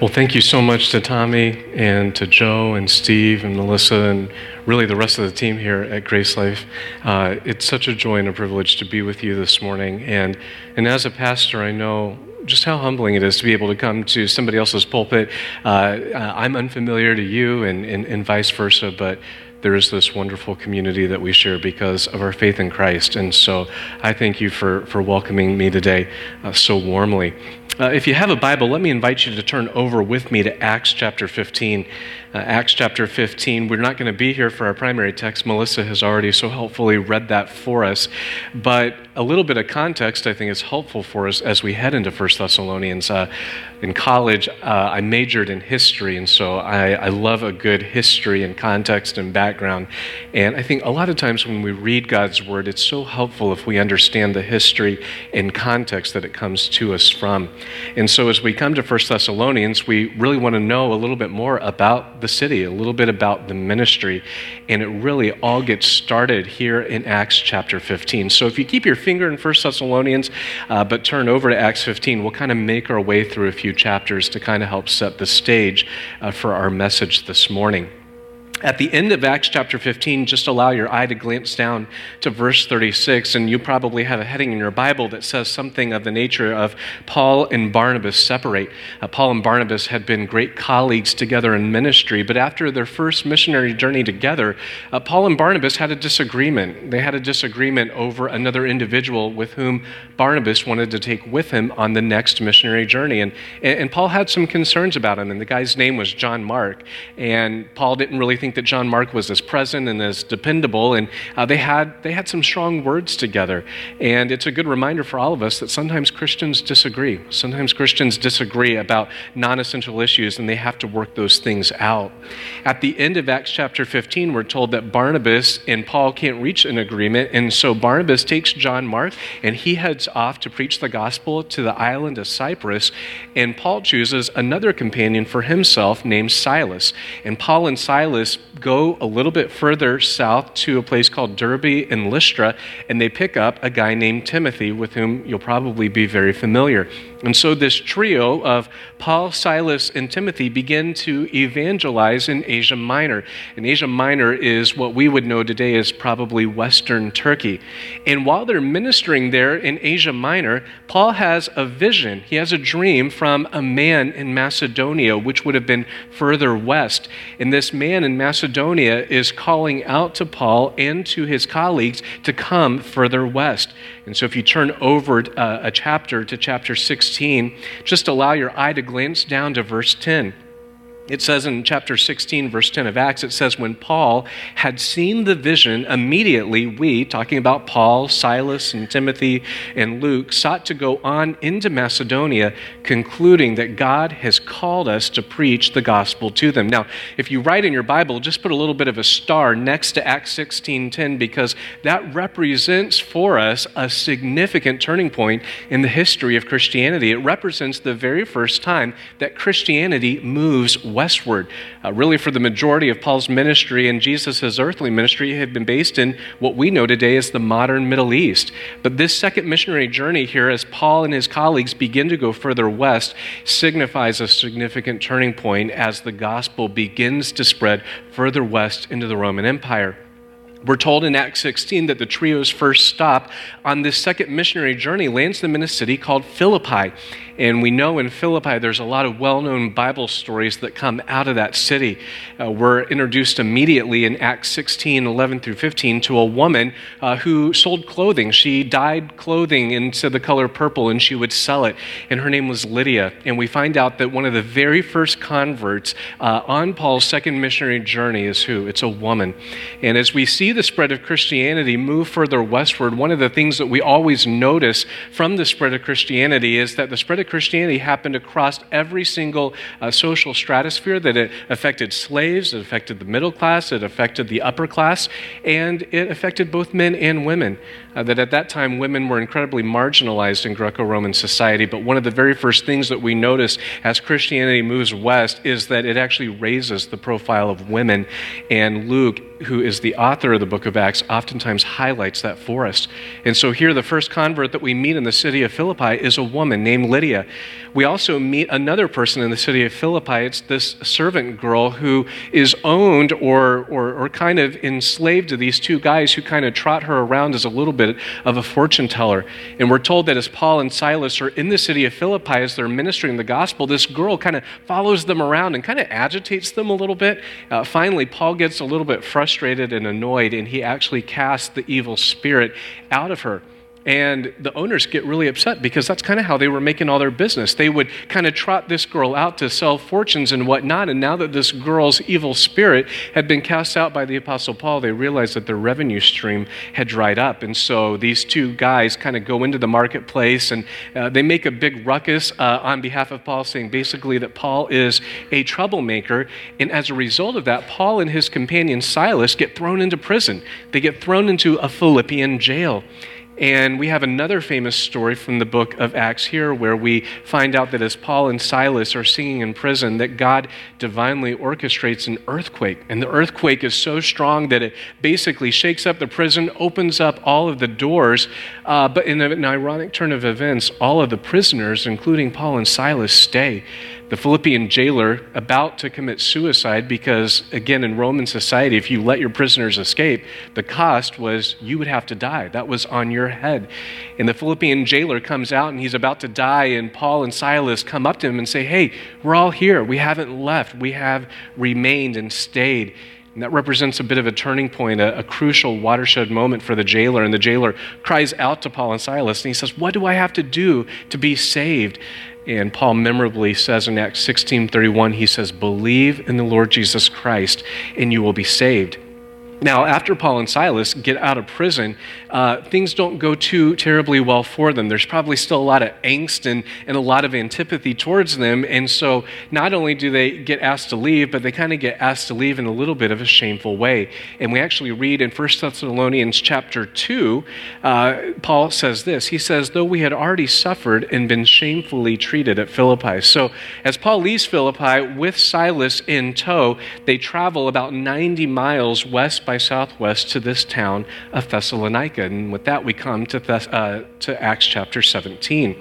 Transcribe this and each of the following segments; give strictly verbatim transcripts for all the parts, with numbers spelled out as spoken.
Well, thank you so much to Tommy and to Joe and Steve and Melissa and really the rest of the team here at Grace Life. Uh, it's such a joy and a privilege to be with you this morning. And, and as a pastor, I know just how humbling it is to be able to come to somebody else's pulpit. Uh, I'm unfamiliar to you and, and, and vice versa, but there is this wonderful community that we share because of our faith in Christ. And so I thank you for, for welcoming me today uh, so warmly. Uh, if you have a Bible, let me invite you to turn over with me to Acts chapter fifteen. Uh, Acts chapter fifteen, we're not going to be here for our primary text. Melissa has already so helpfully read that for us. But a little bit of context, I think, is helpful for us as we head into First Thessalonians. Uh, in college, uh, I majored in history, and so I, I love a good history and context and background. And I think a lot of times when we read God's Word, it's so helpful if we understand the history and context that it comes to us from. And so as we come to First Thessalonians, we really want to know a little bit more about the city, a little bit about the ministry, and it really all gets started here in Acts chapter fifteen. So if you keep your finger in First Thessalonians, uh, but turn over to Acts fifteen, we'll kind of make our way through a few chapters to kind of help set the stage uh, for our message this morning. At the end of Acts chapter fifteen, just allow your eye to glance down to verse thirty-six, and you probably have a heading in your Bible that says something of the nature of Paul and Barnabas separate. Uh, Paul and Barnabas had been great colleagues together in ministry, but after their first missionary journey together, uh, Paul and Barnabas had a disagreement. They had a disagreement over another individual with whom Barnabas wanted to take with him on the next missionary journey, and, and Paul had some concerns about him, and the guy's name was John Mark, and Paul didn't really think that John Mark was as present and as dependable, and uh, they had they had some strong words together. And it's a good reminder for all of us that sometimes Christians disagree. Sometimes Christians disagree about non-essential issues, and they have to work those things out. At the end of Acts chapter fifteen, we're told that Barnabas and Paul can't reach an agreement, and so Barnabas takes John Mark, and he heads off to preach the gospel to the island of Cyprus, and Paul chooses another companion for himself named Silas. And Paul and Silas go a little bit further south to a place called Derbe and Lystra, and they pick up a guy named Timothy, with whom you'll probably be very familiar. And so this trio of Paul, Silas, and Timothy begin to evangelize in Asia Minor. And Asia Minor is what we would know today as probably Western Turkey. And while they're ministering there in Asia Minor, Paul has a vision. He has a dream from a man in Macedonia, which would have been further west. And this man in Macedonia is calling out to Paul and to his colleagues to come further west. And so if you turn over uh, a chapter to chapter sixteen, just allow your eye to glance down to verse ten. It says in chapter sixteen, verse ten of Acts, it says, when Paul had seen the vision, immediately we, talking about Paul, Silas, and Timothy, and Luke, sought to go on into Macedonia, concluding that God has called us to preach the gospel to them. Now, if you write in your Bible, just put a little bit of a star next to Acts sixteen ten, because that represents for us a significant turning point in the history of Christianity. It represents the very first time that Christianity moves west. Westward. Uh, really, for the majority of Paul's ministry and Jesus' earthly ministry had been based in what we know today as the modern Middle East. But this second missionary journey here, as Paul and his colleagues begin to go further west, signifies a significant turning point as the gospel begins to spread further west into the Roman Empire. We're told in Acts sixteen that the trio's first stop on this second missionary journey lands them in a city called Philippi. And we know in Philippi there's a lot of well-known Bible stories that come out of that city. Uh, we're introduced immediately in Acts sixteen, eleven through fifteen to a woman uh, who sold clothing. She dyed clothing into the color purple and she would sell it. And her name was Lydia. And we find out that one of the very first converts uh, on Paul's second missionary journey is who? It's a woman. And as we see the spread of Christianity move further westward, one of the things that we always notice from the spread of Christianity is that the spread of Christianity happened across every single uh, social stratosphere, that it affected slaves, it affected the middle class, it affected the upper class, and it affected both men and women. Uh, that at that time, women were incredibly marginalized in Greco-Roman society, but one of the very first things that we notice as Christianity moves west is that it actually raises the profile of women, and Luke, who is the author of of the book of Acts oftentimes highlights that for us. And so here, the first convert that we meet in the city of Philippi is a woman named Lydia. We also meet another person in the city of Philippi. It's this servant girl who is owned or, or, or kind of enslaved to these two guys who kind of trot her around as a little bit of a fortune teller. And we're told that as Paul and Silas are in the city of Philippi, as they're ministering the gospel, this girl kind of follows them around and kind of agitates them a little bit. Uh, finally, Paul gets a little bit frustrated and annoyed, and he actually casts the evil spirit out of her. And the owners get really upset because that's kind of how they were making all their business. They would kind of trot this girl out to sell fortunes and whatnot, and now that this girl's evil spirit had been cast out by the Apostle Paul, they realized that their revenue stream had dried up. And so these two guys kind of go into the marketplace, and uh, they make a big ruckus uh, on behalf of Paul, saying basically that Paul is a troublemaker. And as a result of that, Paul and his companion Silas get thrown into prison. They get thrown into a Philippian jail. And we have another famous story from the book of Acts here, where we find out that as Paul and Silas are singing in prison, that God divinely orchestrates an earthquake. And the earthquake is so strong that it basically shakes up the prison, opens up all of the doors. Uh, but in an ironic turn of events, all of the prisoners, including Paul and Silas, stay. The Philippian jailer, about to commit suicide, because again, in Roman society, if you let your prisoners escape, the cost was you would have to die. That was on your head. And the Philippian jailer comes out and he's about to die, and Paul and Silas come up to him and say, "Hey, we're all here. We haven't left. We have remained and stayed." And that represents a bit of a turning point, a, a crucial watershed moment for the jailer. And the jailer cries out to Paul and Silas, and he says, "What do I have to do to be saved?" And Paul memorably says in Acts sixteen thirty-one, he says, "Believe in the Lord Jesus Christ, and you will be saved." Now, after Paul and Silas get out of prison, uh, things don't go too terribly well for them. There's probably still a lot of angst and, and a lot of antipathy towards them. And so not only do they get asked to leave, but they kind of get asked to leave in a little bit of a shameful way. And we actually read in First Thessalonians chapter two, uh, Paul says this. He says, "Though we had already suffered and been shamefully treated at Philippi." So as Paul leaves Philippi with Silas in tow, they travel about ninety miles west by by southwest to this town of Thessalonica. And with that, we come to, Thess- uh, to Acts chapter seventeen.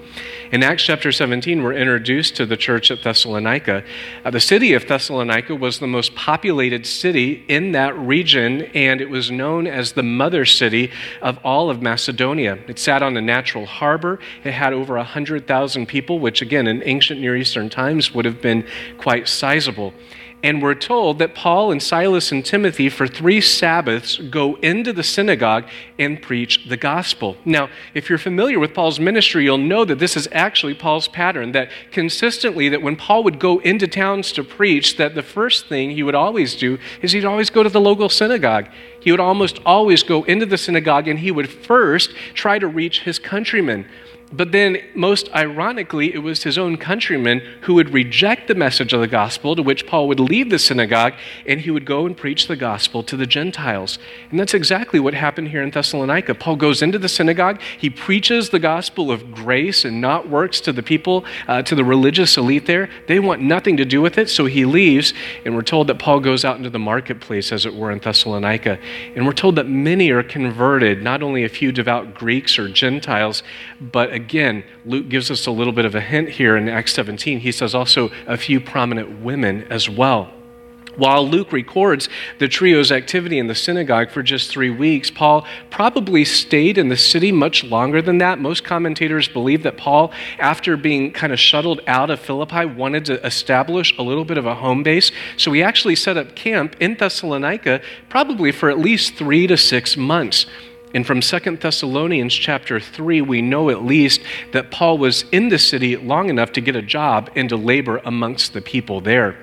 In Acts chapter seventeen, we're introduced to the church at Thessalonica. Uh, the city of Thessalonica was the most populated city in that region, and it was known as the mother city of all of Macedonia. It sat on a natural harbor. It had over one hundred thousand people, which again, in ancient Near Eastern times would have been quite sizable. And we're told that Paul and Silas and Timothy, for three Sabbaths, go into the synagogue and preach the gospel. Now, if you're familiar with Paul's ministry, you'll know that this is actually Paul's pattern, that consistently that when Paul would go into towns to preach, that the first thing he would always do is he'd always go to the local synagogue. He would almost always go into the synagogue, and he would first try to reach his countrymen. But then, most ironically, it was his own countrymen who would reject the message of the gospel, to which Paul would leave the synagogue, and he would go and preach the gospel to the Gentiles. And that's exactly what happened here in Thessalonica. Paul goes into the synagogue, he preaches the gospel of grace and not works to the people, uh, to the religious elite there. They want nothing to do with it, so he leaves, and we're told that Paul goes out into the marketplace, as it were, in Thessalonica. And we're told that many are converted, not only a few devout Greeks or Gentiles, but again, Luke gives us a little bit of a hint here in Acts seventeen. He says also a few prominent women as well. While Luke records the trio's activity in the synagogue for just three weeks, Paul probably stayed in the city much longer than that. Most commentators believe that Paul, after being kind of shuttled out of Philippi, wanted to establish a little bit of a home base. So he actually set up camp in Thessalonica probably for at least three to six months. And from Second Thessalonians chapter three, we know at least that Paul was in the city long enough to get a job and to labor amongst the people there.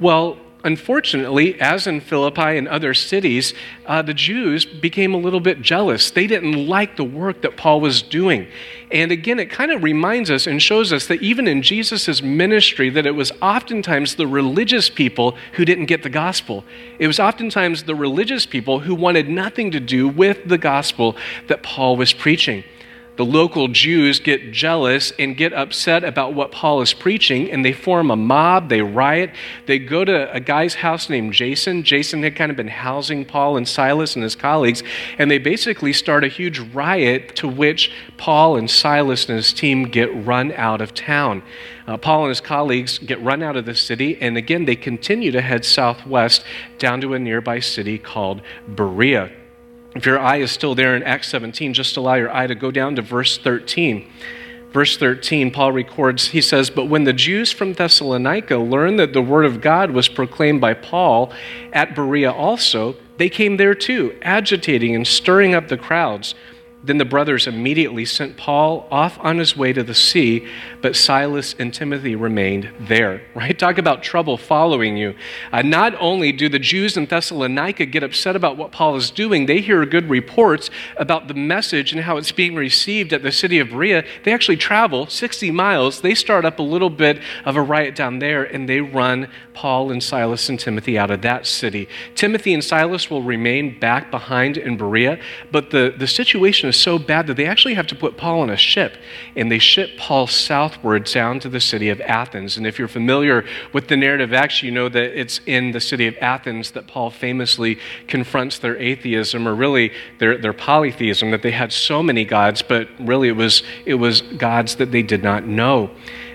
Well, unfortunately, as in Philippi and other cities, uh, the Jews became a little bit jealous. They didn't like the work that Paul was doing. And again, it kind of reminds us and shows us that even in Jesus' ministry, that it was oftentimes the religious people who didn't get the gospel. It was oftentimes the religious people who wanted nothing to do with the gospel that Paul was preaching. the local Jews get jealous and get upset about what Paul is preaching, and they form a mob, they riot. They go to a guy's house named Jason. Jason had kind of been housing Paul and Silas and his colleagues, and they basically start a huge riot to which Paul and Silas and his team get run out of town. Uh, Paul and his colleagues get run out of the city, and again, they continue to head southwest down to a nearby city called Berea. If your eye is still there in Acts seventeen, just allow your eye to go down to verse thirteen. Verse thirteen, Paul records, he says, "But when the Jews from Thessalonica learned that the word of God was proclaimed by Paul at Berea also, they came there too, agitating and stirring up the crowds. Then the brothers immediately sent Paul off on his way to the sea, but Silas and Timothy remained there." Right? Talk about trouble following you. Uh, not only do the Jews in Thessalonica get upset about what Paul is doing, they hear good reports about the message and how it's being received at the city of Berea. They actually travel sixty miles. They start up a little bit of a riot down there, and they run Paul and Silas and Timothy out of that city. Timothy and Silas will remain back behind in Berea, but the, the situation is so bad that they actually have to put Paul on a ship, and they ship Paul southward down to the city of Athens. And if you're familiar with the narrative of Acts, you know that it's in the city of Athens that Paul famously confronts their atheism, or really their, their polytheism, that they had so many gods, but really it was, it was gods that they did not know.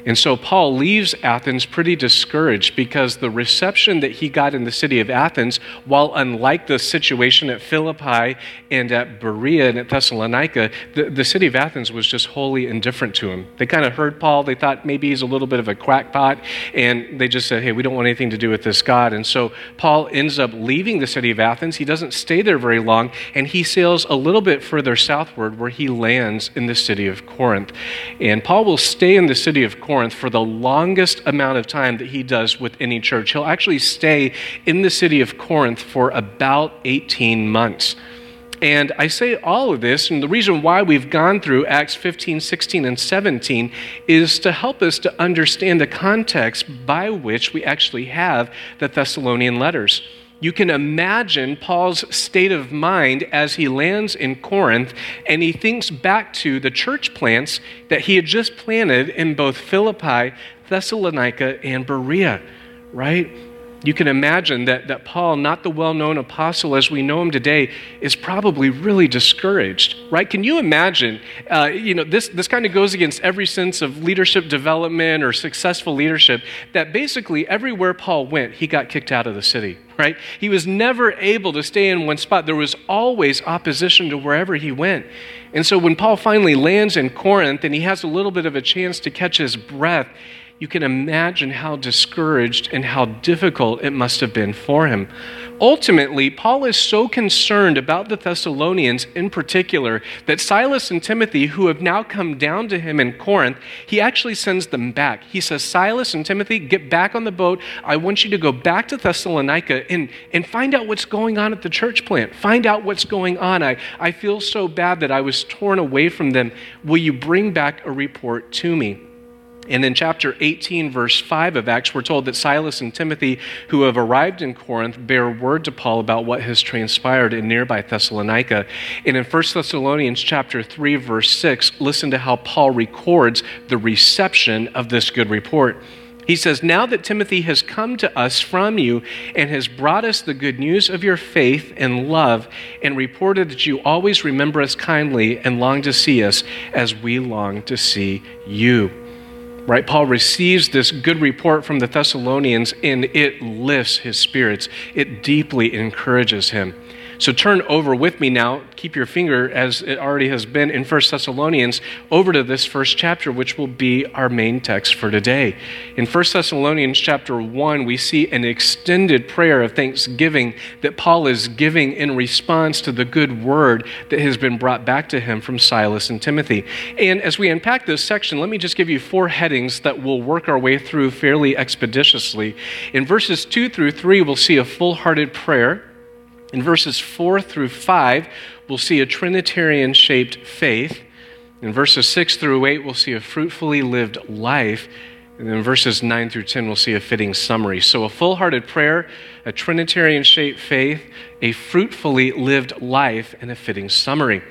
And so Paul leaves Athens pretty discouraged, because the reception that he got in the city of Athens, while unlike the situation at Philippi and at Berea and at Thessalonica, the, the city of Athens was just wholly indifferent to him. They kind of heard Paul. They thought maybe he's a little bit of a crackpot, and they just said, hey, we don't want anything to do with this God. And so Paul ends up leaving the city of Athens. He doesn't stay there very long, and he sails a little bit further southward, where he lands in the city of Corinth. And Paul will stay in the city of Corinth for the longest amount of time that he does with any church. He'll actually stay in the city of Corinth for about eighteen months. And I say all of this, and the reason why we've gone through Acts fifteen, sixteen, and seventeen is to help us to understand the context by which we actually have the Thessalonian letters. You can imagine Paul's state of mind as he lands in Corinth, and he thinks back to the church plants that he had just planted in both Philippi, Thessalonica, and Berea, right? You can imagine that, that Paul, not the well-known apostle as we know him today, is probably really discouraged, right? Can you imagine, uh, you know, this, this kind of goes against every sense of leadership development or successful leadership, that basically everywhere Paul went, he got kicked out of the city, right? He was never able to stay in one spot. There was always opposition to wherever he went. And so when Paul finally lands in Corinth and he has a little bit of a chance to catch his breath, you can imagine how discouraged and how difficult it must have been for him. Ultimately, Paul is so concerned about the Thessalonians in particular that Silas and Timothy, who have now come down to him in Corinth, he actually sends them back. He says, Silas and Timothy, get back on the boat. I want you to go back to Thessalonica and, and find out what's going on at the church plant. Find out what's going on. I, I feel so bad that I was torn away from them. Will you bring back a report to me? And in chapter eighteen, verse five of Acts, we're told that Silas and Timothy, who have arrived in Corinth, bear word to Paul about what has transpired in nearby Thessalonica. And in First Thessalonians chapter three, verse six, listen to how Paul records the reception of this good report. He says, "Now that Timothy has come to us from you and has brought us the good news of your faith and love, and reported that you always remember us kindly and long to see us as we long to see you." Right, Paul receives this good report from the Thessalonians, and it lifts his spirits. It deeply encourages him. So turn over with me now, keep your finger, as it already has been in First Thessalonians, over to this first chapter, which will be our main text for today. In First Thessalonians chapter one, we see an extended prayer of thanksgiving that Paul is giving in response to the good word that has been brought back to him from Silas and Timothy. And as we unpack this section, let me just give you four headings that we'll work our way through fairly expeditiously. In verses two through three, we'll see a full-hearted prayer. In verses four through five, we'll see a Trinitarian-shaped faith. In verses six through eight, we'll see a fruitfully lived life. And then verses nine through ten, we'll see a fitting summary. So a full-hearted prayer, a Trinitarian-shaped faith, a fruitfully lived life, and a fitting summary.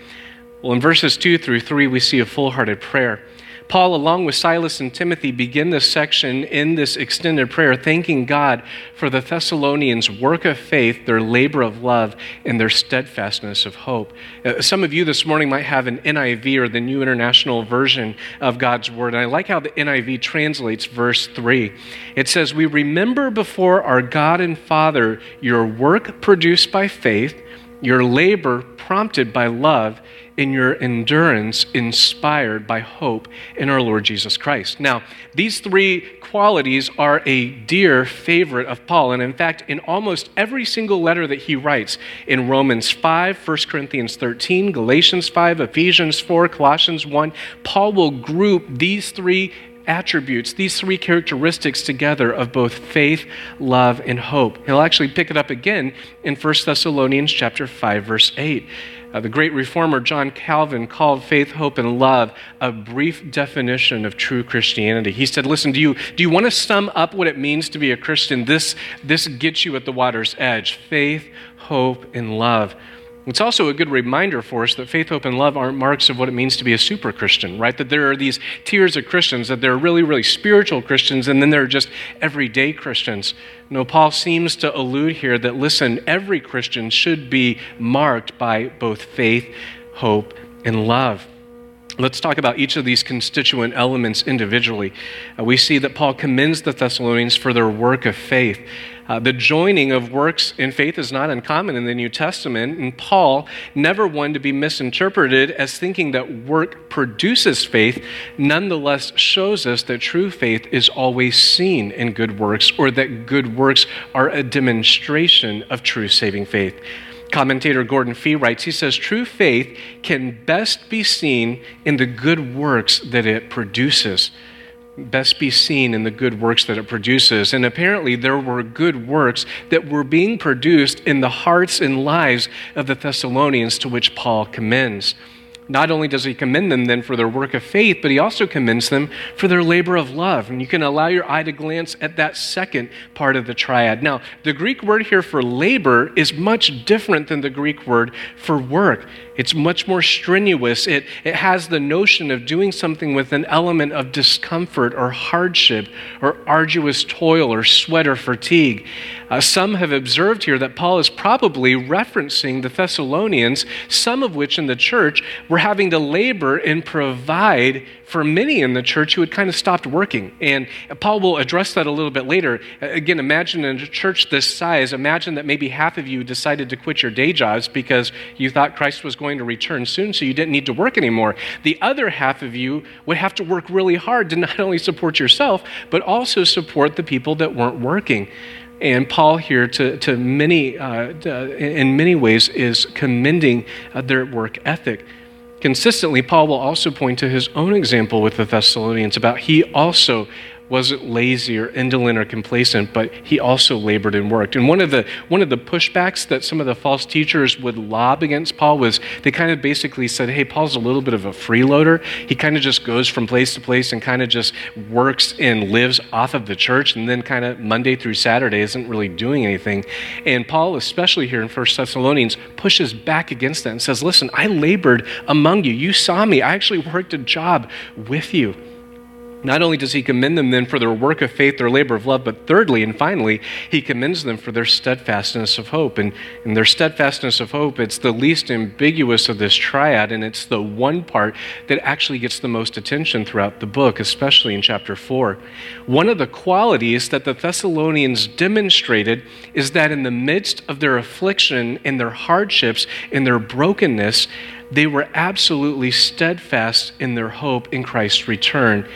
Well, in verses two through three, we see a full-hearted prayer. Paul, along with Silas and Timothy, begin this section in this extended prayer, thanking God for the Thessalonians' work of faith, their labor of love, and their steadfastness of hope. Uh, some of you this morning might have an N I V or the New International Version of God's Word, and I like how the N I V translates verse three. It says, "We remember before our God and Father your work produced by faith, your labor prompted by love, in your endurance inspired by hope in our Lord Jesus Christ." Now, these three qualities are a dear favorite of Paul. And in fact, in almost every single letter that he writes, in Romans five, First Corinthians thirteen, Galatians five, Ephesians four, Colossians one, Paul will group these three attributes, these three characteristics together of both faith, love, and hope. He'll actually pick it up again in First Thessalonians chapter five, verse eight. Uh, the great reformer John Calvin called faith, hope, and love a brief definition of true Christianity. He said, listen, do you do you want to sum up what it means to be a Christian? This, this gets you at the water's edge. Faith, hope, and love. It's also a good reminder for us that faith, hope, and love aren't marks of what it means to be a super Christian, right? That there are these tiers of Christians, that there are really, really spiritual Christians, and then there are just everyday Christians. No, Paul seems to allude here that, listen, every Christian should be marked by both faith, hope, and love. Let's talk about each of these constituent elements individually. Uh, we see that Paul commends the Thessalonians for their work of faith. Uh, the joining of works and faith is not uncommon in the New Testament, and Paul never wanted to be misinterpreted as thinking that work produces faith, nonetheless shows us that true faith is always seen in good works, or that good works are a demonstration of true saving faith. Commentator Gordon Fee writes, he says, true faith can best be seen in the good works that it produces. Best be seen in the good works that it produces. And apparently there were good works that were being produced in the hearts and lives of the Thessalonians, to which Paul commends. Not only does he commend them then for their work of faith, but he also commends them for their labor of love. And you can allow your eye to glance at that second part of the triad. Now, the Greek word here for labor is much different than the Greek word for work. It's much more strenuous. It, it has the notion of doing something with an element of discomfort or hardship or arduous toil or sweat or fatigue. Uh, some have observed here that Paul is probably referencing the Thessalonians, some of which in the church were having to labor and provide for many in the church who had kind of stopped working. And Paul will address that a little bit later. Again, imagine in a church this size, imagine that maybe half of you decided to quit your day jobs because you thought Christ was going going to return soon, so you didn't need to work anymore. The other half of you would have to work really hard to not only support yourself, but also support the people that weren't working. And Paul here, to, to many, uh, to, in many ways, is commending uh, their work ethic. Consistently, Paul will also point to his own example with the Thessalonians about he also wasn't lazy or indolent or complacent, but he also labored and worked. And one of the one of the pushbacks that some of the false teachers would lob against Paul was they kind of basically said, hey, Paul's a little bit of a freeloader. He kind of just goes from place to place and kind of just works and lives off of the church, and then kind of Monday through Saturday isn't really doing anything. And Paul, especially here in First Thessalonians, pushes back against that and says, listen, I labored among you. You saw me. I actually worked a job with you. Not only does he commend them then for their work of faith, their labor of love, but thirdly and finally, he commends them for their steadfastness of hope. And in their steadfastness of hope, it's the least ambiguous of this triad, and it's the one part that actually gets the most attention throughout the book, especially in chapter four. One of the qualities that the Thessalonians demonstrated is that in the midst of their affliction and their hardships and their brokenness, they were absolutely steadfast in their hope in Christ's return.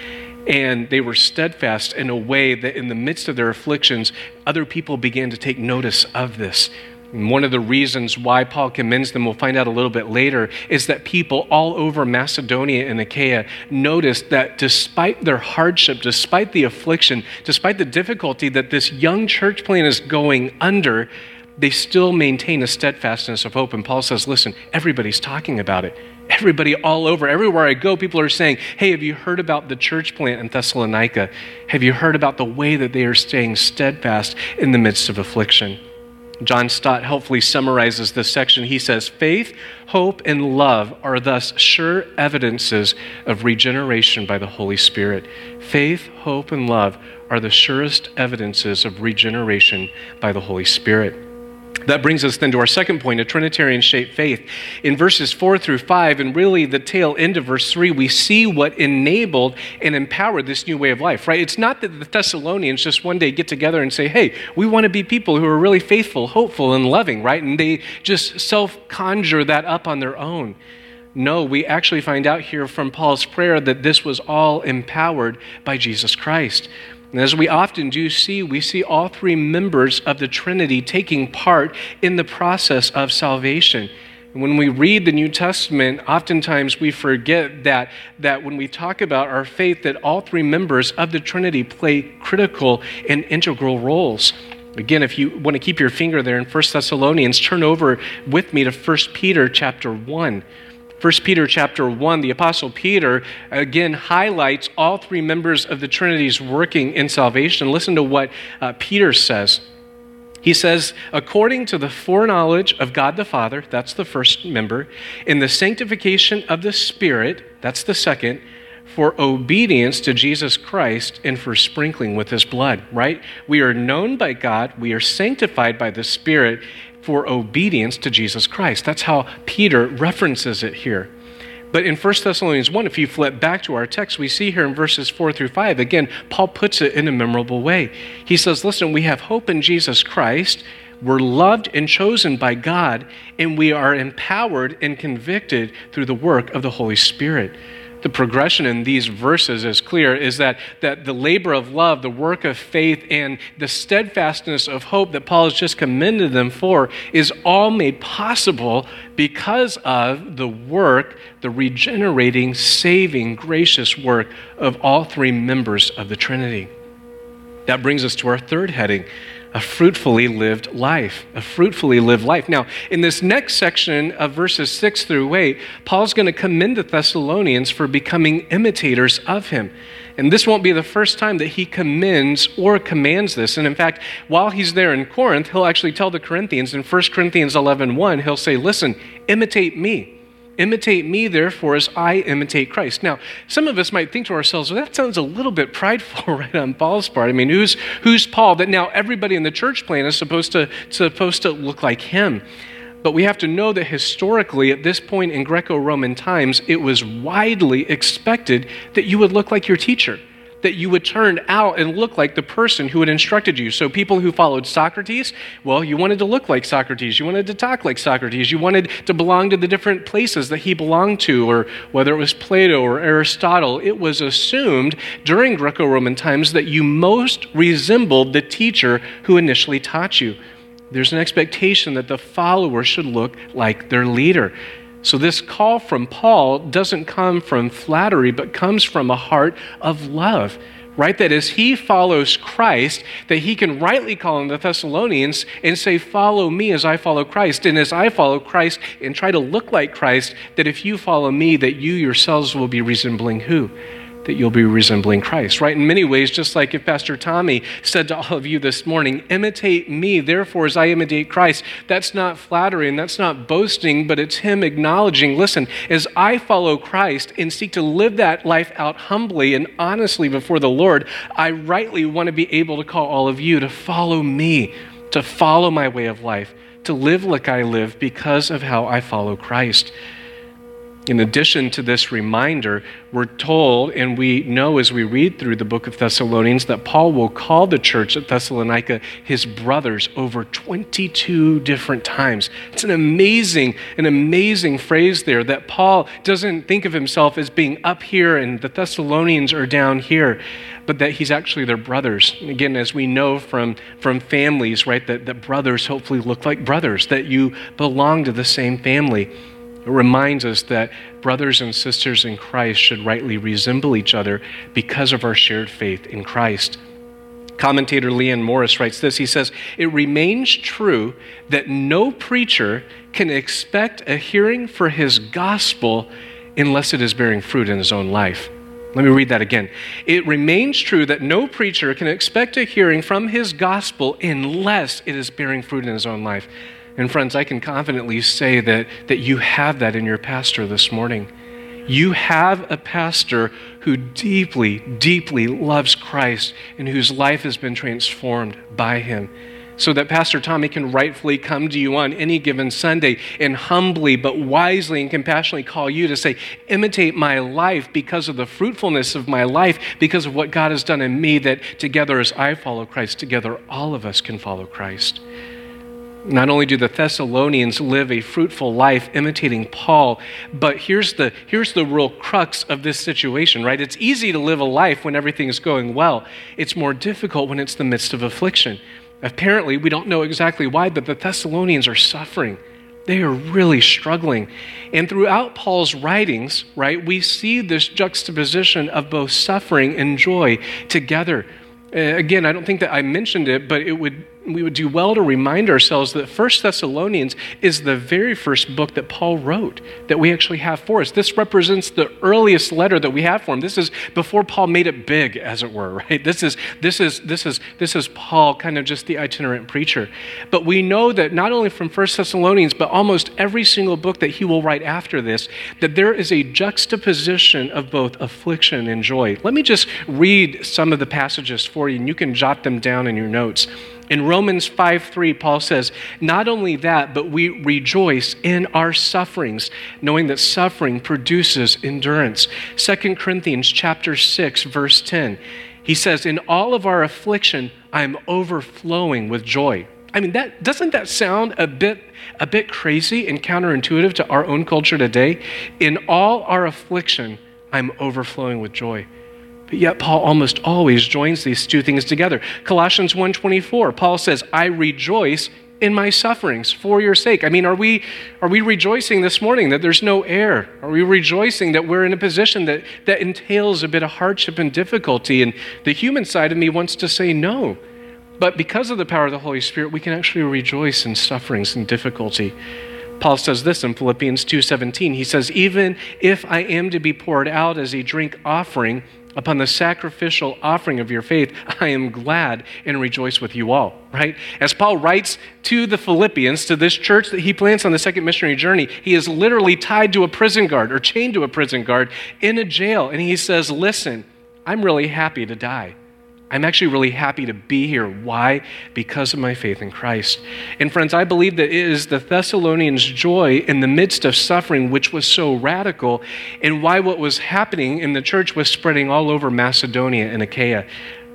And they were steadfast in a way that in the midst of their afflictions, other people began to take notice of this. And one of the reasons why Paul commends them, we'll find out a little bit later, is that people all over Macedonia and Achaia noticed that despite their hardship, despite the affliction, despite the difficulty that this young church plant is going under, they still maintain a steadfastness of hope. And Paul says, listen, everybody's talking about it. Everybody all over, everywhere I go, people are saying, hey, have you heard about the church plant in Thessalonica? Have you heard about the way that they are staying steadfast in the midst of affliction? John Stott helpfully summarizes this section. He says, faith, hope, and love are thus sure evidences of regeneration by the Holy Spirit. Faith, hope, and love are the surest evidences of regeneration by the Holy Spirit. That brings us then to our second point, a Trinitarian-shaped faith. In verses four through five, and really the tail end of verse three, we see what enabled and empowered this new way of life, right? It's not that the Thessalonians just one day get together and say, hey, we want to be people who are really faithful, hopeful, and loving, right? And they just self-conjure that up on their own. No, we actually find out here from Paul's prayer that this was all empowered by Jesus Christ. And as we often do see, we see all three members of the Trinity taking part in the process of salvation. And when we read the New Testament, oftentimes we forget that, that when we talk about our faith, that all three members of the Trinity play critical and integral roles. Again, if you want to keep your finger there in First Thessalonians, turn over with me to First Peter chapter one. First Peter chapter one, the Apostle Peter, again, highlights all three members of the Trinity's working in salvation. Listen to what uh, Peter says. He says, according to the foreknowledge of God the Father, that's the first member, in the sanctification of the Spirit, that's the second, for obedience to Jesus Christ and for sprinkling with his blood, right? We are known by God, we are sanctified by the Spirit, for obedience to Jesus Christ. That's how Peter references it here. But in First Thessalonians one, if you flip back to our text, we see here in verses four through five, again, Paul puts it in a memorable way. He says, listen, we have hope in Jesus Christ, we're loved and chosen by God, and we are empowered and convicted through the work of the Holy Spirit. The progression in these verses is clear, is that, that the labor of love, the work of faith, and the steadfastness of hope that Paul has just commended them for is all made possible because of the work, the regenerating, saving, gracious work of all three members of the Trinity. That brings us to our third heading, a fruitfully lived life, a fruitfully lived life. Now, in this next section of verses six through eight, Paul's going to commend the Thessalonians for becoming imitators of him. And this won't be the first time that he commends or commands this. And in fact, while he's there in Corinth, he'll actually tell the Corinthians in First Corinthians eleven one, he'll say, listen, imitate me. Imitate me, therefore, as I imitate Christ. Now, some of us might think to ourselves, well, that sounds a little bit prideful right on Paul's part. I mean, who's who's Paul that now everybody in the church plan is supposed to, supposed to look like him? But we have to know that historically, at this point in Greco-Roman times, it was widely expected that you would look like your teacher, that you would turn out and look like the person who had instructed you. So people who followed Socrates, well, you wanted to look like Socrates. You wanted to talk like Socrates. You wanted to belong to the different places that he belonged to, or whether it was Plato or Aristotle. It was assumed during Greco-Roman times that you most resembled the teacher who initially taught you. There's an expectation that the follower should look like their leader. So this call from Paul doesn't come from flattery, but comes from a heart of love, right? That as he follows Christ, that he can rightly call on the Thessalonians and say, follow me as I follow Christ. And as I follow Christ and try to look like Christ, that if you follow me, that you yourselves will be resembling who? That you'll be resembling Christ, right? In many ways, just like if Pastor Tommy said to all of you this morning, imitate me, therefore, as I imitate Christ, that's not flattery and that's not boasting, but it's him acknowledging, listen, as I follow Christ and seek to live that life out humbly and honestly before the Lord, I rightly want to be able to call all of you to follow me, to follow my way of life, to live like I live because of how I follow Christ. In addition to this reminder, we're told, and we know as we read through the book of Thessalonians, that Paul will call the church at Thessalonica his brothers over twenty-two different times. It's an amazing, an amazing phrase there, that Paul doesn't think of himself as being up here and the Thessalonians are down here, but that he's actually their brothers. Again, as we know from, from families, right, that, that brothers hopefully look like brothers, that you belong to the same family. It reminds us that brothers and sisters in Christ should rightly resemble each other because of our shared faith in Christ. Commentator Leon Morris writes this. He says, it remains true that no preacher can expect a hearing for his gospel unless it is bearing fruit in his own life. Let me read that again. It remains true that no preacher can expect a hearing from his gospel unless it is bearing fruit in his own life. And friends, I can confidently say that, that you have that in your pastor this morning. You have a pastor who deeply, deeply loves Christ and whose life has been transformed by him, so that Pastor Tommy can rightfully come to you on any given Sunday and humbly but wisely and compassionately call you to say, imitate my life because of the fruitfulness of my life, because of what God has done in me, that together as I follow Christ, together all of us can follow Christ. Not only do the Thessalonians live a fruitful life imitating Paul, but here's the, here's the real crux of this situation, right? It's easy to live a life when everything is going well. It's more difficult when it's the midst of affliction. Apparently, we don't know exactly why, but the Thessalonians are suffering. They are really struggling. And throughout Paul's writings, right, we see this juxtaposition of both suffering and joy together. Uh, again, I don't think that I mentioned it, but it would we would do well to remind ourselves that First Thessalonians is the very first book that Paul wrote that we actually have for us. This represents the earliest letter that we have for him. This is before Paul made it big, as it were, right? This is this is this is this is Paul, kind of just the itinerant preacher. But we know that not only from First Thessalonians, but almost every single book that he will write after this, that there is a juxtaposition of both affliction and joy. Let me just read some of the passages for you, and you can jot them down in your notes. In Romans five three, Paul says, not only that, but we rejoice in our sufferings, knowing that suffering produces endurance. Second Corinthians chapter six, verse ten, he says, in all of our affliction, I'm overflowing with joy. I mean, that doesn't that sound a bit a bit crazy and counterintuitive to our own culture today? In all our affliction, I'm overflowing with joy. But yet Paul almost always joins these two things together. Colossians one twenty-four, Paul says, I rejoice in my sufferings for your sake. I mean, are we are we rejoicing this morning that there's no air? Are we rejoicing that we're in a position that, that entails a bit of hardship and difficulty? And the human side of me wants to say no. But because of the power of the Holy Spirit, we can actually rejoice in sufferings and difficulty. Paul says this in Philippians two seventeen. He says, even if I am to be poured out as a drink offering upon the sacrificial offering of your faith, I am glad and rejoice with you all, right? As Paul writes to the Philippians, to this church that he plants on the second missionary journey, he is literally tied to a prison guard or chained to a prison guard in a jail. And he says, listen, I'm really happy to die. I'm actually really happy to be here. Why? Because of my faith in Christ. And friends, I believe that it is the Thessalonians' joy in the midst of suffering, which was so radical, and why what was happening in the church was spreading all over Macedonia and Achaia.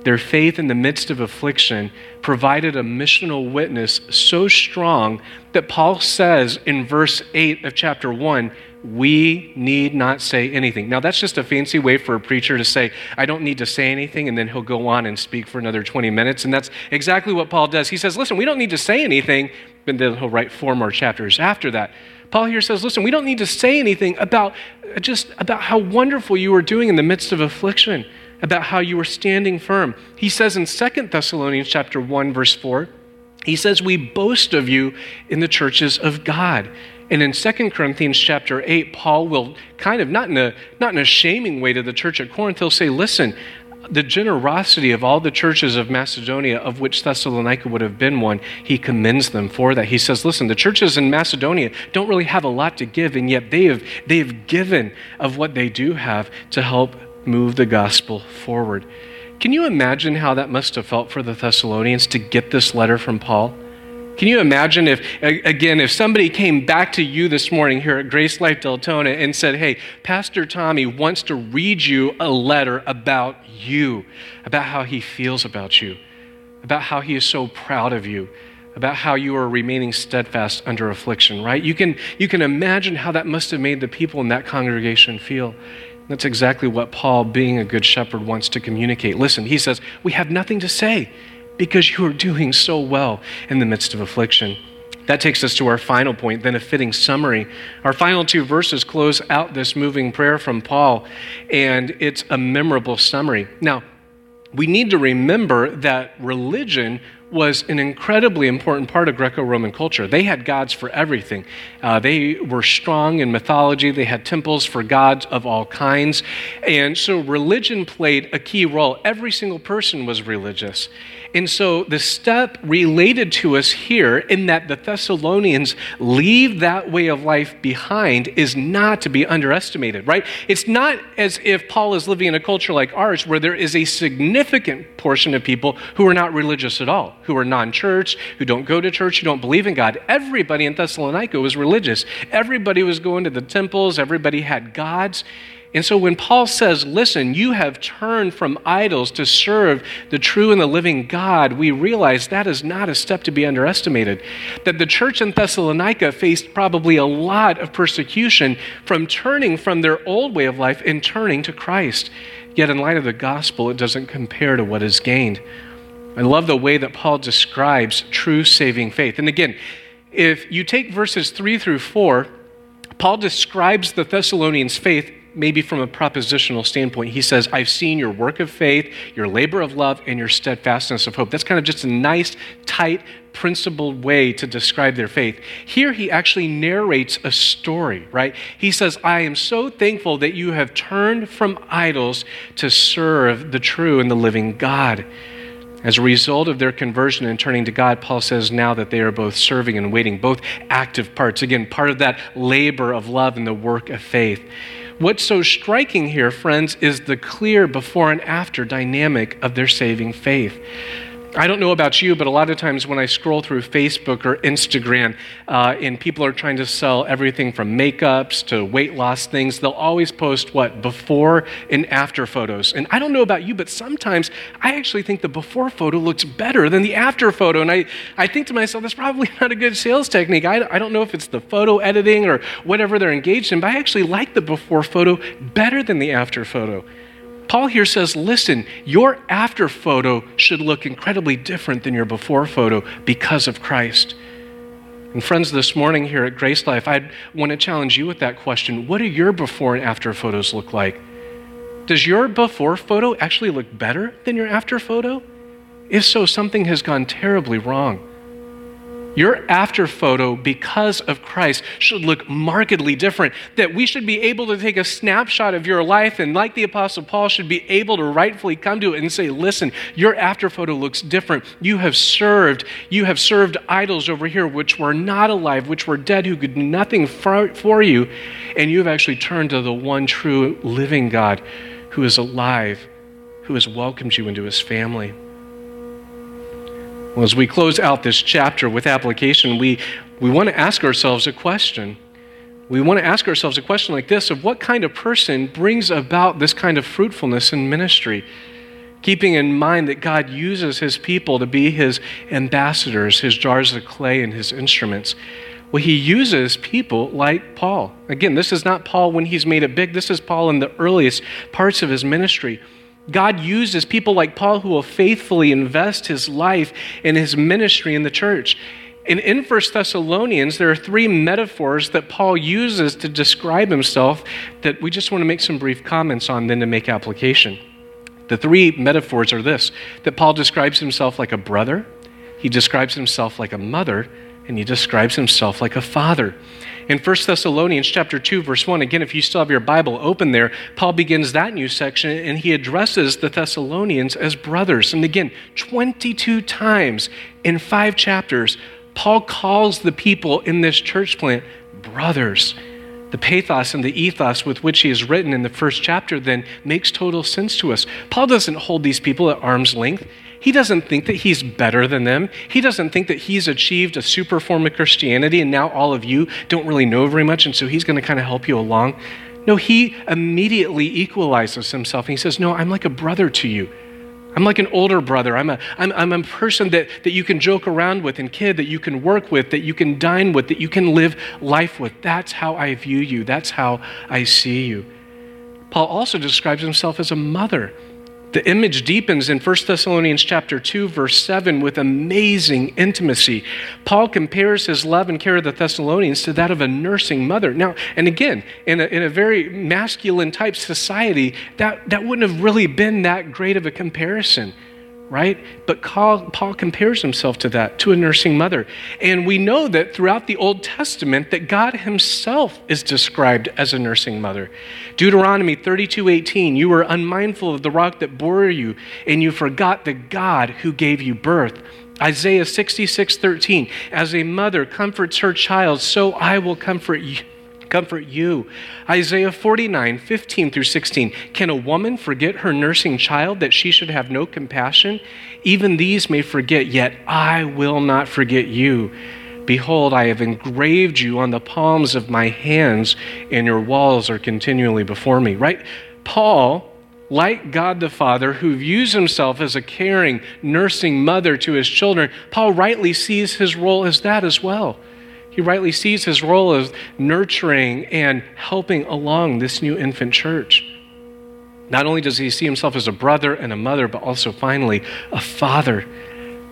Their faith in the midst of affliction provided a missional witness so strong that Paul says in verse eight of chapter one, we need not say anything. Now, that's just a fancy way for a preacher to say, I don't need to say anything, and then he'll go on and speak for another twenty minutes. And that's exactly what Paul does. He says, listen, we don't need to say anything, and then he'll write four more chapters after that. Paul here says, listen, we don't need to say anything about just about how wonderful you were doing in the midst of affliction, about how you were standing firm. He says in Second Thessalonians chapter one, verse four, he says, we boast of you in the churches of God. And in Second Corinthians chapter eight, Paul will kind of, not in a not in a shaming way to the church at Corinth, he'll say, listen, the generosity of all the churches of Macedonia, of which Thessalonica would have been one, he commends them for that. He says, listen, the churches in Macedonia don't really have a lot to give, and yet they have they have given of what they do have to help move the gospel forward. Can you imagine how that must have felt for the Thessalonians to get this letter from Paul? Can you imagine if, again, if somebody came back to you this morning here at Grace Life Deltona and said, hey, Pastor Tommy wants to read you a letter about you, about how he feels about you, about how he is so proud of you, about how you are remaining steadfast under affliction, right? You can, you can imagine how that must have made the people in that congregation feel. That's exactly what Paul, being a good shepherd, wants to communicate. Listen, he says, we have nothing to say, because you are doing so well in the midst of affliction. That takes us to our final point, then a fitting summary. Our final two verses close out this moving prayer from Paul, and it's a memorable summary. Now, we need to remember that religion was an incredibly important part of Greco-Roman culture. They had gods for everything. Uh, they were strong in mythology. They had temples for gods of all kinds. And so religion played a key role. Every single person was religious. And so the step related to us here in that the Thessalonians leave that way of life behind is not to be underestimated, right? It's not as if Paul is living in a culture like ours where there is a significant portion of people who are not religious at all, who are non-church, who don't go to church, who don't believe in God. Everybody in Thessalonica was religious. Everybody was going to the temples. Everybody had gods. And so when Paul says, listen, you have turned from idols to serve the true and the living God, we realize that is not a step to be underestimated. That the church in Thessalonica faced probably a lot of persecution from turning from their old way of life and turning to Christ. Yet in light of the gospel, it doesn't compare to what is gained. I love the way that Paul describes true saving faith. And again, if you take verses three through four, Paul describes the Thessalonians' faith maybe from a propositional standpoint. He says, I've seen your work of faith, your labor of love, and your steadfastness of hope. That's kind of just a nice, tight, principled way to describe their faith. Here he actually narrates a story, right? He says, I am so thankful that you have turned from idols to serve the true and the living God. As a result of their conversion and turning to God, Paul says now that they are both serving and waiting, both active parts. Again, part of that labor of love and the work of faith. What's so striking here, friends, is the clear before and after dynamic of their saving faith. I don't know about you, but a lot of times when I scroll through Facebook or Instagram uh, and people are trying to sell everything from makeups to weight loss things, they'll always post what? Before and after photos. And I don't know about you, but sometimes I actually think the before photo looks better than the after photo. And I, I think to myself, that's probably not a good sales technique. I, I don't know if it's the photo editing or whatever they're engaged in, but I actually like the before photo better than the after photo. Paul here says, listen, your after photo should look incredibly different than your before photo because of Christ. And friends, this morning here at Grace Life, I want to challenge you with that question. What do your before and after photos look like? Does your before photo actually look better than your after photo? If so, something has gone terribly wrong. Your after photo, because of Christ, should look markedly different, that we should be able to take a snapshot of your life and, like the Apostle Paul, should be able to rightfully come to it and say, listen, your after photo looks different. You have served. You have served idols over here which were not alive, which were dead, who could do nothing for, for you, and you have actually turned to the one true living God who is alive, who has welcomed you into his family. Well, as we close out this chapter with application, we, we want to ask ourselves a question. We want to ask ourselves a question like this, of what kind of person brings about this kind of fruitfulness in ministry, keeping in mind that God uses his people to be his ambassadors, his jars of clay, and his instruments. Well, he uses people like Paul. Again, this is not Paul when he's made it big. This is Paul in the earliest parts of his ministry. God uses people like Paul who will faithfully invest his life and his ministry in the church. And in First Thessalonians, there are three metaphors that Paul uses to describe himself that we just want to make some brief comments on, then to make application. The three metaphors are this, that Paul describes himself like a brother, he describes himself like a mother, and he describes himself like a father. In First Thessalonians chapter two, verse one, again, if you still have your Bible open there, Paul begins that new section, and he addresses the Thessalonians as brothers. And again, twenty-two times in five chapters, Paul calls the people in this church plant brothers. The pathos and the ethos with which he is written in the first chapter then makes total sense to us. Paul doesn't hold these people at arm's length. He doesn't think that he's better than them. He doesn't think that he's achieved a super form of Christianity and now all of you don't really know very much and so he's going to kind of help you along. No, he immediately equalizes himself and he says, no, I'm like a brother to you. I'm like an older brother. I'm a, I'm, I'm a person that, that you can joke around with and kid, that you can work with, that you can dine with, that you can live life with. That's how I view you. That's how I see you. Paul also describes himself as a mother. The image deepens in First Thessalonians chapter two, verse seven with amazing intimacy. Paul compares his love and care of the Thessalonians to that of a nursing mother. Now, and again, in a, in a very masculine type society, that, that wouldn't have really been that great of a comparison, right? But Paul compares himself to that, to a nursing mother. And we know that throughout the Old Testament that God himself is described as a nursing mother. Deuteronomy thirty-two eighteen, you were unmindful of the rock that bore you, and you forgot the God who gave you birth. Isaiah sixty-six thirteen, as a mother comforts her child, so I will comfort you. Comfort you. Isaiah forty-nine fifteen through sixteen. Can a woman forget her nursing child that she should have no compassion? Even these may forget, yet I will not forget you. Behold, I have engraved you on the palms of my hands, and your walls are continually before me. Right? Paul, like God the Father, who views himself as a caring, nursing mother to his children, Paul rightly sees his role as that as well. He rightly sees his role as nurturing and helping along this new infant church. Not only does he see himself as a brother and a mother, but also finally a father.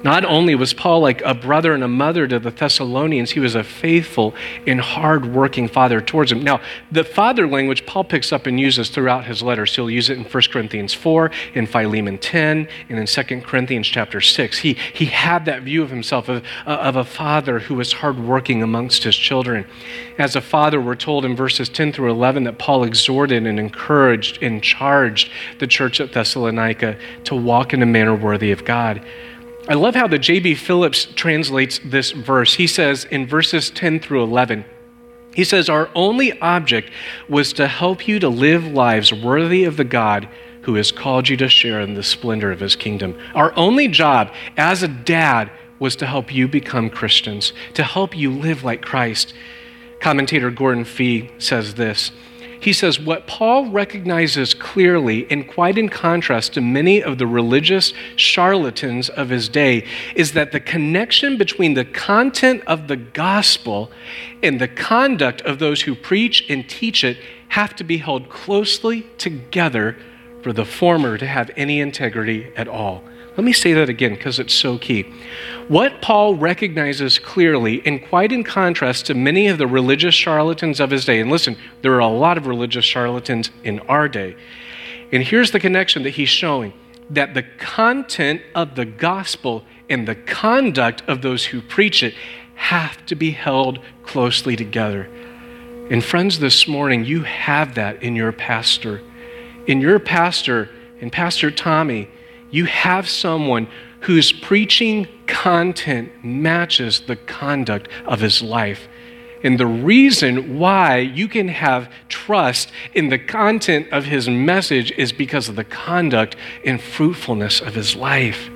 Not only was Paul like a brother and a mother to the Thessalonians, he was a faithful and hardworking father towards them. Now, the father language Paul picks up and uses throughout his letters. He'll use it in First Corinthians four, in Philemon ten, and in Second Corinthians chapter six. He, he had that view of himself of, of a father who was hardworking amongst his children. As a father, we're told in verses ten through eleven that Paul exhorted and encouraged and charged the church at Thessalonica to walk in a manner worthy of God. I love how the J B Phillips translates this verse. He says in verses ten through eleven, he says, our only object was to help you to live lives worthy of the God who has called you to share in the splendor of his kingdom. Our only job as a dad was to help you become Christians, to help you live like Christ. Commentator Gordon Fee says this. He says, what Paul recognizes clearly and quite in contrast to many of the religious charlatans of his day is that the connection between the content of the gospel and the conduct of those who preach and teach it have to be held closely together for the former to have any integrity at all. Let me say that again because it's so key. What Paul recognizes clearly and quite in contrast to many of the religious charlatans of his day, and listen, there are a lot of religious charlatans in our day, and here's the connection that he's showing, that the content of the gospel and the conduct of those who preach it have to be held closely together. And friends, this morning, you have that in your pastor. In your pastor, in Pastor Tommy, you have someone whose preaching content matches the conduct of his life. And the reason why you can have trust in the content of his message is because of the conduct and fruitfulness of his life.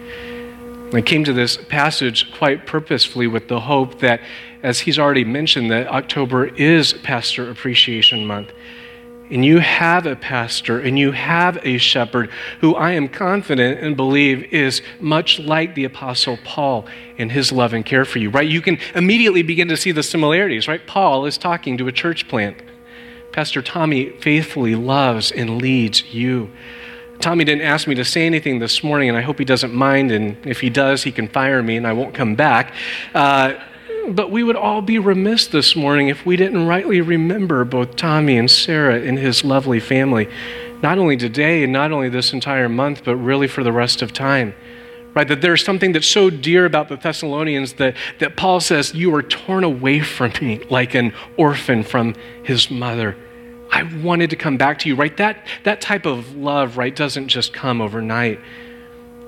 I came to this passage quite purposefully with the hope that, as he's already mentioned, that October is Pastor Appreciation Month. And you have a pastor and you have a shepherd who I am confident and believe is much like the Apostle Paul in his love and care for you, right? You can immediately begin to see the similarities, right? Paul is talking to a church plant. Pastor Tommy faithfully loves and leads you. Tommy didn't ask me to say anything this morning, and I hope he doesn't mind, and if he does, he can fire me and I won't come back. Uh, But we would all be remiss this morning if we didn't rightly remember both Tommy and Sarah and his lovely family, not only today and not only this entire month, but really for the rest of time, right? That there's something that's so dear about the Thessalonians that, that Paul says, you are torn away from me like an orphan from his mother. I wanted to come back to you, right? That, that type of love, right, doesn't just come overnight.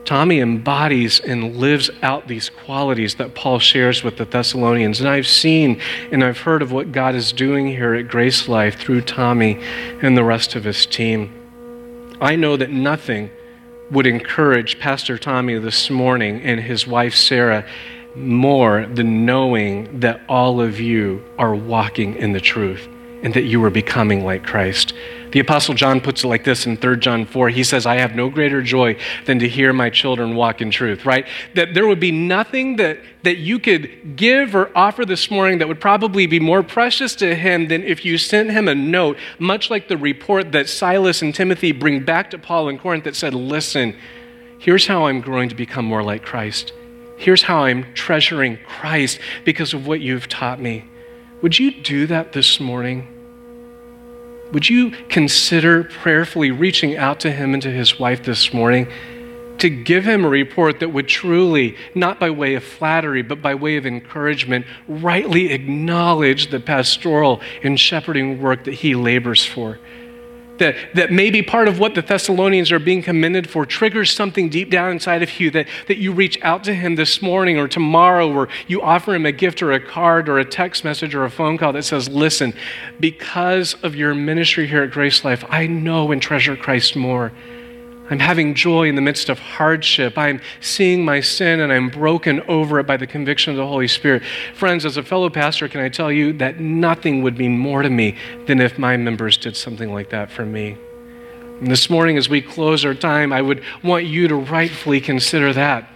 Tommy embodies and lives out these qualities that Paul shares with the Thessalonians. And I've seen and I've heard of what God is doing here at Grace Life through Tommy and the rest of his team. I know that nothing would encourage Pastor Tommy this morning and his wife Sarah more than knowing that all of you are walking in the truth and that you are becoming like Christ. The Apostle John puts it like this in Third John four. He says, I have no greater joy than to hear my children walk in truth, right? That there would be nothing that, that you could give or offer this morning that would probably be more precious to him than if you sent him a note, much like the report that Silas and Timothy bring back to Paul in Corinth that said, listen, here's how I'm growing to become more like Christ. Here's how I'm treasuring Christ because of what you've taught me. Would you do that this morning? Would you consider prayerfully reaching out to him and to his wife this morning to give him a report that would truly, not by way of flattery, but by way of encouragement, rightly acknowledge the pastoral and shepherding work that he labors for? That, that maybe part of what the Thessalonians are being commended for triggers something deep down inside of you, that, that you reach out to him this morning or tomorrow, or you offer him a gift or a card or a text message or a phone call that says, listen, because of your ministry here at Grace Life, I know and treasure Christ more. I'm having joy in the midst of hardship. I'm seeing my sin and I'm broken over it by the conviction of the Holy Spirit. Friends, as a fellow pastor, can I tell you that nothing would mean more to me than if my members did something like that for me? And this morning, as we close our time, I would want you to rightfully consider that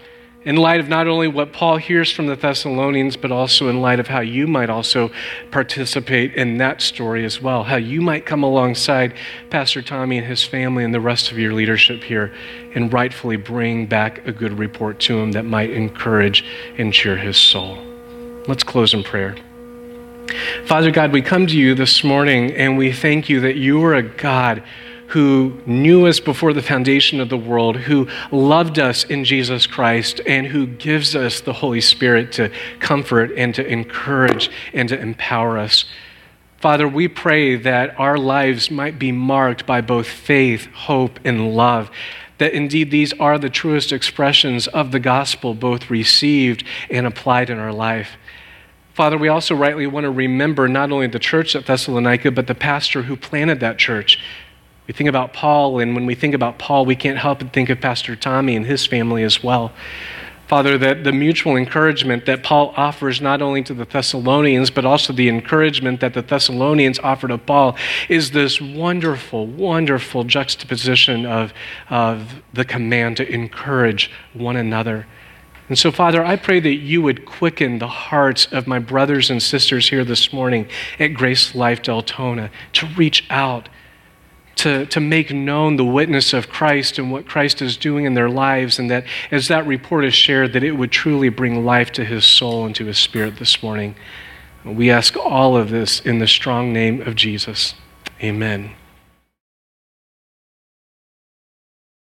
in light of not only what Paul hears from the Thessalonians, but also in light of how you might also participate in that story as well, how you might come alongside Pastor Tommy and his family and the rest of your leadership here and rightfully bring back a good report to him that might encourage and cheer his soul. Let's close in prayer. Father God, we come to you this morning and we thank you that you are a God who knew us before the foundation of the world, who loved us in Jesus Christ, and who gives us the Holy Spirit to comfort and to encourage and to empower us. Father, we pray that our lives might be marked by both faith, hope, and love, that indeed these are the truest expressions of the gospel, both received and applied in our life. Father, we also rightly want to remember not only the church at Thessalonica, but the pastor who planted that church. We think about Paul, and when we think about Paul, we can't help but think of Pastor Tommy and his family as well. Father, that the mutual encouragement that Paul offers not only to the Thessalonians, but also the encouragement that the Thessalonians offer to Paul is this wonderful, wonderful juxtaposition of, of the command to encourage one another. And so, Father, I pray that you would quicken the hearts of my brothers and sisters here this morning at Grace Life Deltona to reach out, To, to make known the witness of Christ and what Christ is doing in their lives, and that as that report is shared, that it would truly bring life to his soul and to his spirit this morning. We ask all of this in the strong name of Jesus. Amen.